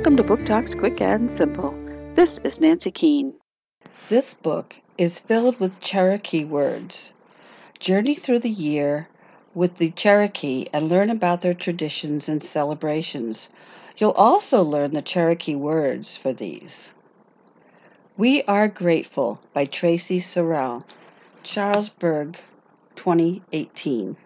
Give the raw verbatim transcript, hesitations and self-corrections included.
Welcome to Book Talks Quick and Simple. This is Nancy Keene. This book is filled with Cherokee words. Journey through the year with the Cherokee and learn about their traditions and celebrations. You'll also learn the Cherokee words for these. We Are Grateful by Traci Sorell, Charles Berg, twenty eighteen.